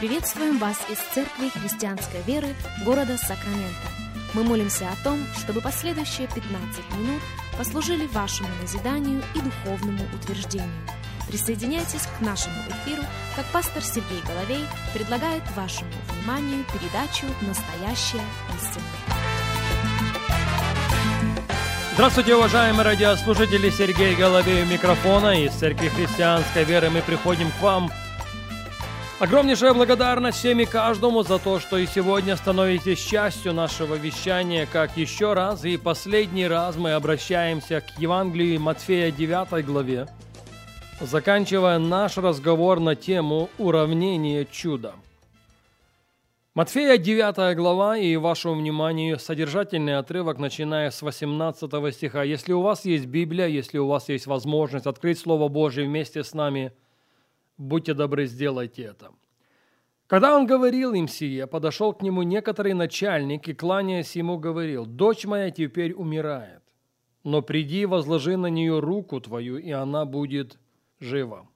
Приветствуем вас из Церкви Христианской Веры города Сакраменто. Мы молимся о том, чтобы последующие 15 минут послужили вашему назиданию и духовному утверждению. Присоединяйтесь к нашему эфиру, как пастор Сергей Головей предлагает вашему вниманию передачу «Настоящая истинное». Здравствуйте, уважаемые радиослушатели! Сергей Головей у микрофона. Из Церкви Христианской Веры мы приходим к вам. Огромнейшая благодарность всем и каждому за то, что и сегодня становитесь частью нашего вещания, как еще раз и последний раз мы обращаемся к Евангелию Матфея 9 главе, заканчивая наш разговор на тему «Уравнение чуда». Матфея 9 глава и вашему вниманию содержательный отрывок, начиная с 18 стиха. Если у вас есть Библия, если у вас есть возможность открыть Слово Божие вместе с нами, будьте добры, сделайте это. Когда он говорил им сие, подошел к нему некоторый начальник и, кланяясь ему, говорил: «Дочь моя теперь умирает, но приди, возложи на нее руку твою, и она будет жива».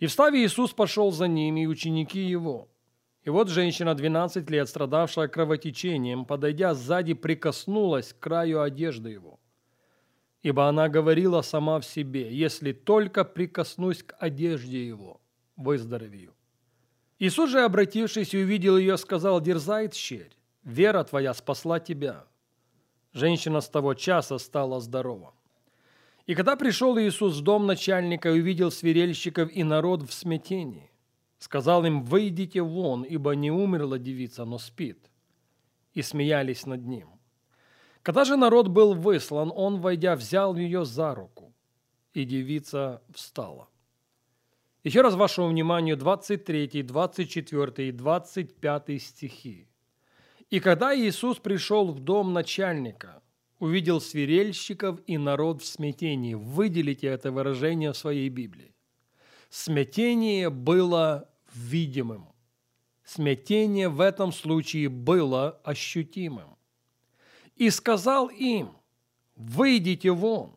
И встав, Иисус пошел за ними, и ученики его. И вот женщина 12 лет, страдавшая кровотечением, подойдя сзади, прикоснулась к краю одежды его. Ибо она говорила сама в себе: «Если только прикоснусь к одежде его, выздоровею». Иисус же, обратившись и увидел ее, сказал: «Дерзай, дщерь, вера твоя спасла тебя». Женщина с того часа стала здорова. И когда пришел Иисус в дом начальника и увидел свирельщиков и народ в смятении, сказал им: «Выйдите вон, ибо не умерла девица, но спит». И смеялись над ним. Когда же народ был выслан, он, войдя, взял ее за руку, и девица встала. Еще раз вашему вниманию 23, 24 и 25 стихи. «И когда Иисус пришел в дом начальника, увидел свирельщиков и народ в смятении». Выделите это выражение в своей Библии. Смятение было видимым. Смятение в этом случае было ощутимым. «И сказал им: выйдите вон,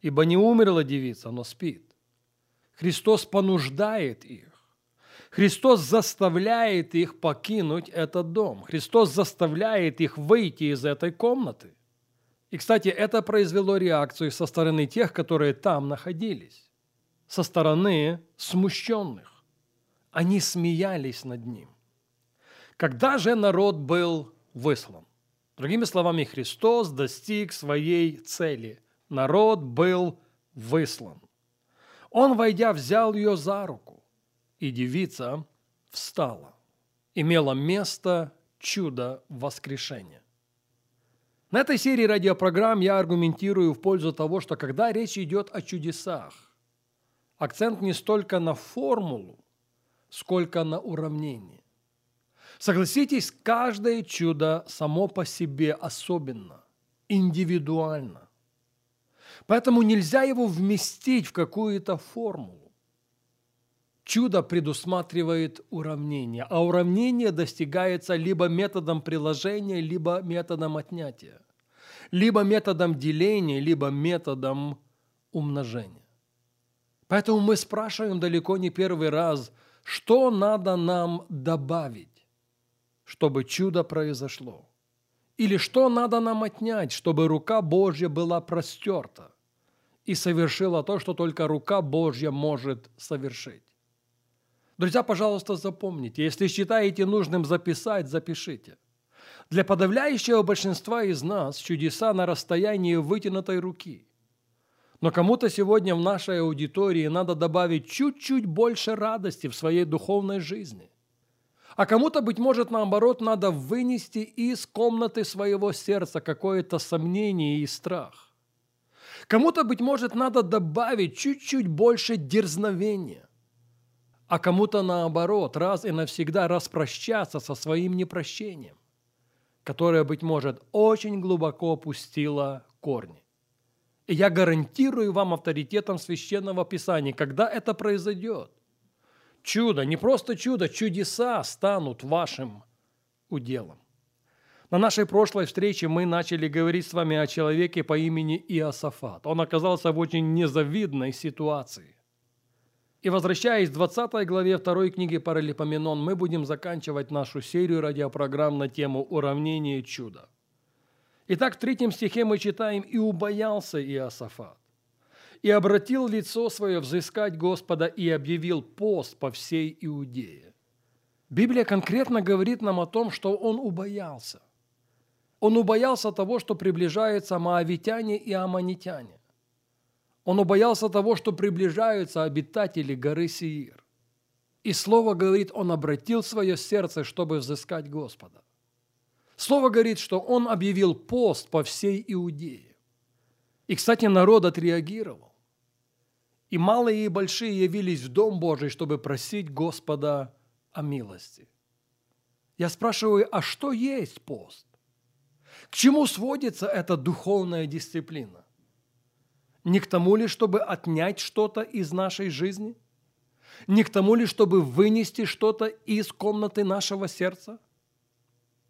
ибо не умерла девица, но спит». Христос понуждает их. Христос заставляет их покинуть этот дом. Христос заставляет их выйти из этой комнаты. И, кстати, это произвело реакцию со стороны тех, которые там находились, со стороны смущенных. Они смеялись над ним. Когда же народ был выслан? Другими словами, Христос достиг своей цели. Народ был выслан. Он, войдя, взял ее за руку, и девица встала. Имело место чудо воскрешения. На этой серии радиопрограмм я аргументирую в пользу того, что когда речь идет о чудесах, акцент не столько на формулу, сколько на уравнение. Согласитесь, каждое чудо само по себе особенно, индивидуально. Поэтому нельзя его вместить в какую-то формулу. Чудо предусматривает уравнение, а уравнение достигается либо методом приложения, либо методом отнятия, либо методом деления, либо методом умножения. Поэтому мы спрашиваем далеко не первый раз, что надо нам добавить, чтобы чудо произошло? Или что надо нам отнять, чтобы рука Божья была простерта и совершила то, что только рука Божья может совершить? Друзья, пожалуйста, запомните, если считаете нужным записать, запишите. Для подавляющего большинства из нас чудеса на расстоянии вытянутой руки. Но кому-то сегодня в нашей аудитории надо добавить чуть-чуть больше радости в своей духовной жизни. А кому-то, быть может, наоборот, надо вынести из комнаты своего сердца какое-то сомнение и страх. Кому-то, быть может, надо добавить чуть-чуть больше дерзновения. А кому-то, наоборот, раз и навсегда распрощаться со своим непрощением, которое, быть может, очень глубоко опустило корни. И я гарантирую вам авторитетом Священного Писания, когда это произойдет, чудо, не просто чудо, чудеса станут вашим уделом. На нашей прошлой встрече мы начали говорить с вами о человеке по имени Иосафат. Он оказался в очень незавидной ситуации. И возвращаясь к 20 главе 2 книги Паралипоменон, мы будем заканчивать нашу серию радиопрограмм на тему «Уравнение чуда». Итак, в 3 стихе мы читаем: «И убоялся Иосафат, и обратил лицо свое взыскать Господа, и объявил пост по всей Иудее». Библия конкретно говорит нам о том, что он убоялся. Он убоялся того, что приближаются моавитяне и аммонитяне. Он убоялся того, что приближаются обитатели горы Сеир. И Слово говорит, он обратил свое сердце, чтобы взыскать Господа. Слово говорит, что он объявил пост по всей Иудее. И, кстати, народ отреагировал. И малые и большие явились в Дом Божий, чтобы просить Господа о милости. Я спрашиваю, а что есть пост? К чему сводится эта духовная дисциплина? Не к тому ли, чтобы отнять что-то из нашей жизни? Не к тому ли, чтобы вынести что-то из комнаты нашего сердца?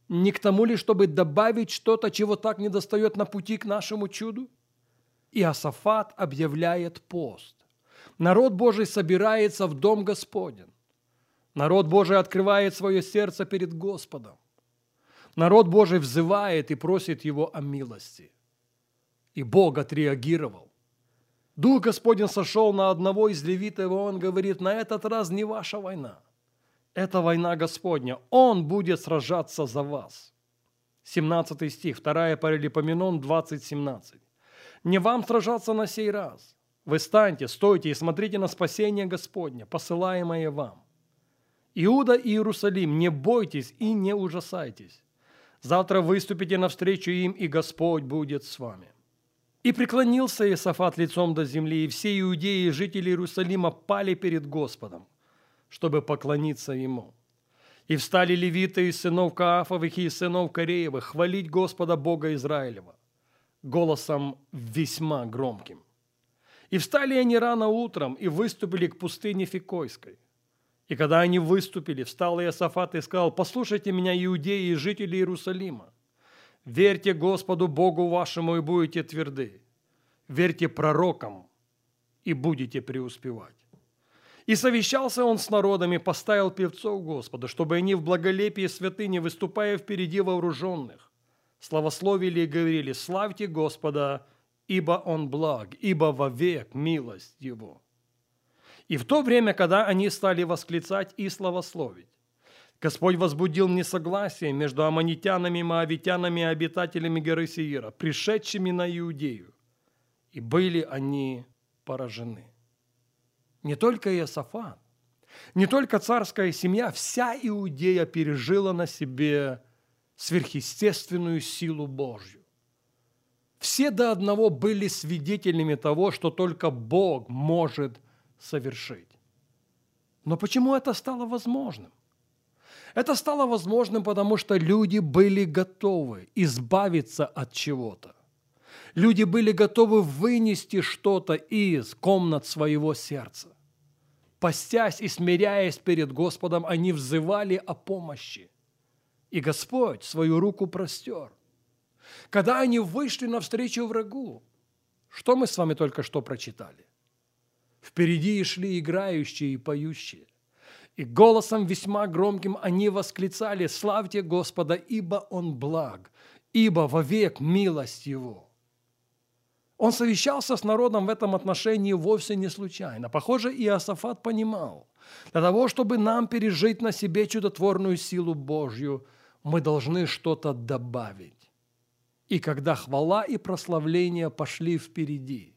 Не к тому ли, чтобы добавить что-то, чего так недостает на пути к нашему чуду? Иосафат объявляет пост. Народ Божий собирается в Дом Господен. Народ Божий открывает свое сердце перед Господом. Народ Божий взывает и просит Его о милости. И Бог отреагировал. Дух Господень сошел на одного из левитов, и он говорит: «На этот раз не ваша война. Это война Господня. Он будет сражаться за вас». 17 стих, 2 Паралипоменон 20:17. «Не вам сражаться на сей раз. Вы встаньте, стойте и смотрите на спасение Господня, посылаемое вам. Иуда и Иерусалим, не бойтесь и не ужасайтесь. Завтра выступите навстречу им, и Господь будет с вами». И преклонился Иосафат лицом до земли, и все иудеи и жители Иерусалима пали перед Господом, чтобы поклониться Ему. И встали левиты из сынов Каафовых и из сынов Кореевых хвалить Господа Бога Израилева голосом весьма громким. И встали они рано утром и выступили к пустыне Фекойской. И когда они выступили, встал Иосафат и сказал: «Послушайте меня, иудеи и жители Иерусалима, верьте Господу Богу вашему и будете тверды, верьте пророкам и будете преуспевать». И совещался он с народами, поставил певцов Господу, чтобы они в благолепии святыни, выступая впереди вооруженных, славословили и говорили: «Славьте Господа, ибо Он благ, ибо вовек милость Его». И в то время, когда они стали восклицать и славословить, Господь возбудил несогласие между аммонитянами, моавитянами и обитателями горы Сеира, пришедшими на Иудею, и были они поражены. Не только Иосафат, не только царская семья, вся Иудея пережила на себе сверхъестественную силу Божью. Все до одного были свидетелями того, что только Бог может совершить. Но почему это стало возможным? Это стало возможным, потому что люди были готовы избавиться от чего-то. Люди были готовы вынести что-то из комнат своего сердца. Постясь и смиряясь перед Господом, они взывали о помощи. И Господь свою руку простер. Когда они вышли навстречу врагу, что мы с вами только что прочитали? Впереди шли играющие и поющие. И голосом весьма громким они восклицали: «Славьте Господа, ибо Он благ, ибо вовек милость Его». Он совещался с народом в этом отношении вовсе не случайно. Похоже, Иосафат понимал, для того, чтобы нам пережить на себе чудотворную силу Божью, мы должны что-то добавить. И когда хвала и прославление пошли впереди,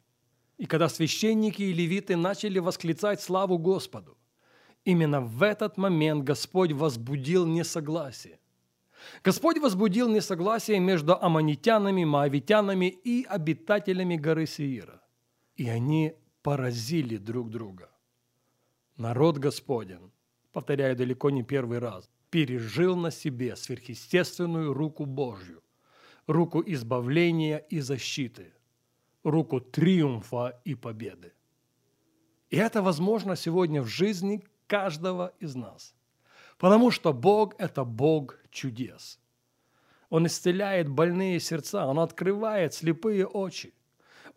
и когда священники и левиты начали восклицать славу Господу, именно в этот момент Господь возбудил несогласие. Господь возбудил несогласие между аммонитянами, моавитянами и обитателями горы Сеира. И они поразили друг друга. Народ Господен, повторяю далеко не первый раз, пережил на себе сверхъестественную руку Божью, руку избавления и защиты, руку триумфа и победы. И это возможно сегодня в жизни каждого из нас, потому что Бог – это Бог чудес. Он исцеляет больные сердца, Он открывает слепые очи,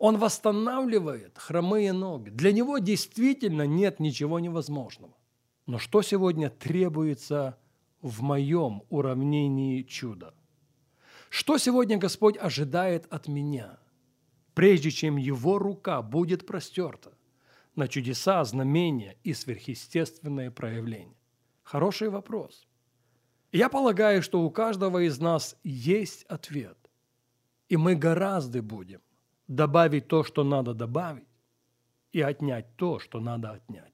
Он восстанавливает хромые ноги. Для него действительно нет ничего невозможного. Но что сегодня требуется в моем уравнении чуда? Что сегодня Господь ожидает от меня, прежде чем Его рука будет простерта на чудеса, знамения и сверхъестественные проявления? Хороший вопрос. Я полагаю, что у каждого из нас есть ответ. И мы гораздо будем добавить то, что надо добавить, и отнять то, что надо отнять.